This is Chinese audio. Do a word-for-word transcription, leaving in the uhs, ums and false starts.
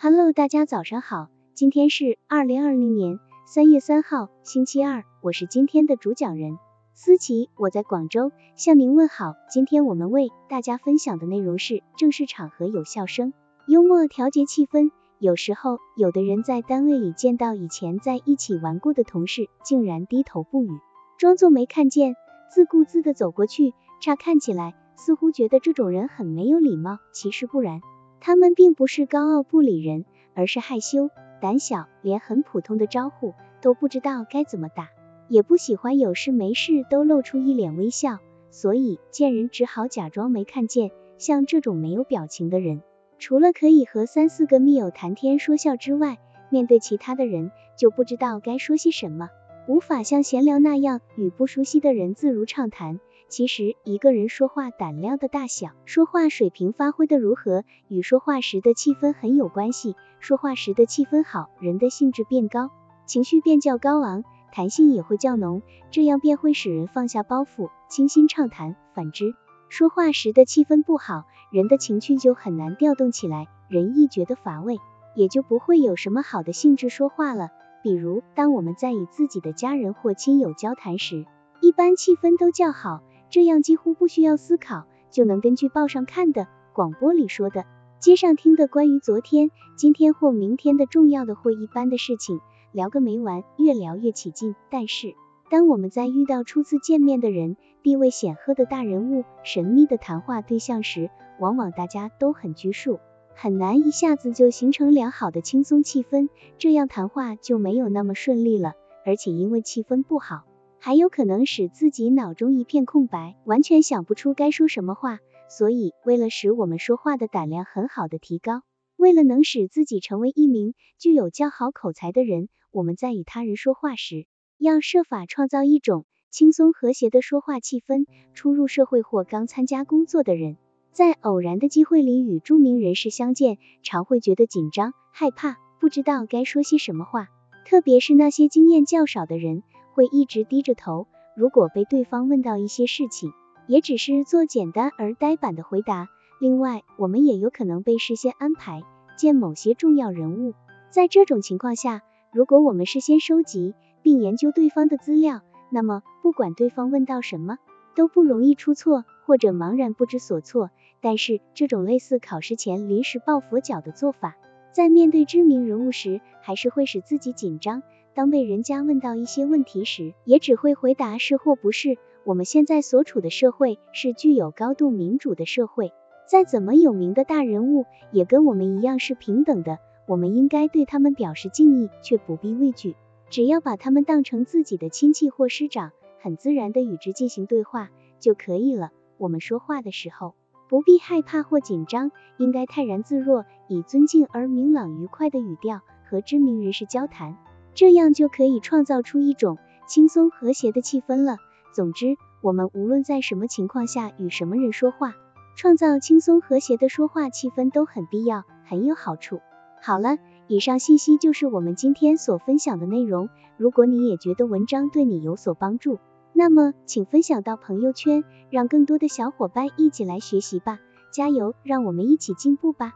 Hello， 大家早上好，今天是二零二零年三月三号，星期二，我是今天的主讲人思琪，我在广州向您问好。今天我们为大家分享的内容是正式场合有笑声，幽默调节气氛。有时候，有的人在单位里见到以前在一起玩过的同事，竟然低头不语，装作没看见，自顾自的走过去，乍看起来似乎觉得这种人很没有礼貌，其实不然，他们并不是高傲不理人，而是害羞胆小，连很普通的招呼都不知道该怎么打，也不喜欢有事没事都露出一脸微笑，所以见人只好假装没看见。像这种没有表情的人，除了可以和三四个密友谈天说笑之外，面对其他的人就不知道该说些什么，无法像闲聊那样与不熟悉的人自如畅谈。其实一个人说话胆量的大小，说话水平发挥的如何，与说话时的气氛很有关系。说话时的气氛好，人的兴致变高，情绪变较高昂，弹性也会较浓，这样便会使人放下包袱，倾心畅谈。反之，说话时的气氛不好，人的情绪就很难调动起来，人一觉得乏味，也就不会有什么好的兴致说话了。比如当我们在与自己的家人或亲友交谈时，一般气氛都较好，这样几乎不需要思考，就能根据报上看的、广播里说的、街上听的关于昨天、今天或明天的重要的或一般的事情，聊个没完，越聊越起劲。但是，当我们在遇到初次见面的人、地位显赫的大人物、神秘的谈话对象时，往往大家都很拘束，很难一下子就形成良好的轻松气氛，这样谈话就没有那么顺利了，而且因为气氛不好，还有可能使自己脑中一片空白，完全想不出该说什么话。所以为了使我们说话的胆量很好的提高，为了能使自己成为一名具有较好口才的人，我们在与他人说话时，要设法创造一种轻松和谐的说话气氛。初入社会或刚参加工作的人，在偶然的机会里与著名人士相见，常会觉得紧张、害怕，不知道该说些什么话。特别是那些经验较少的人，会一直低着头，如果被对方问到一些事情，也只是做简单而呆板的回答。另外，我们也有可能被事先安排见某些重要人物，在这种情况下，如果我们事先收集并研究对方的资料，那么不管对方问到什么，都不容易出错或者茫然不知所措。但是这种类似考试前临时抱佛脚的做法，在面对知名人物时，还是会使自己紧张。当被人家问到一些问题时，也只会回答是或不是。我们现在所处的社会是具有高度民主的社会，再怎么有名的大人物也跟我们一样是平等的，我们应该对他们表示敬意，却不必畏惧，只要把他们当成自己的亲戚或师长，很自然的与之进行对话就可以了。我们说话的时候不必害怕或紧张，应该泰然自若，以尊敬而明朗愉快的语调和知名人士交谈，这样就可以创造出一种轻松和谐的气氛了。总之，我们无论在什么情况下与什么人说话，创造轻松和谐的说话气氛都很必要，很有好处。好了，以上信息就是我们今天所分享的内容。如果你也觉得文章对你有所帮助，那么请分享到朋友圈，让更多的小伙伴一起来学习吧。加油，让我们一起进步吧。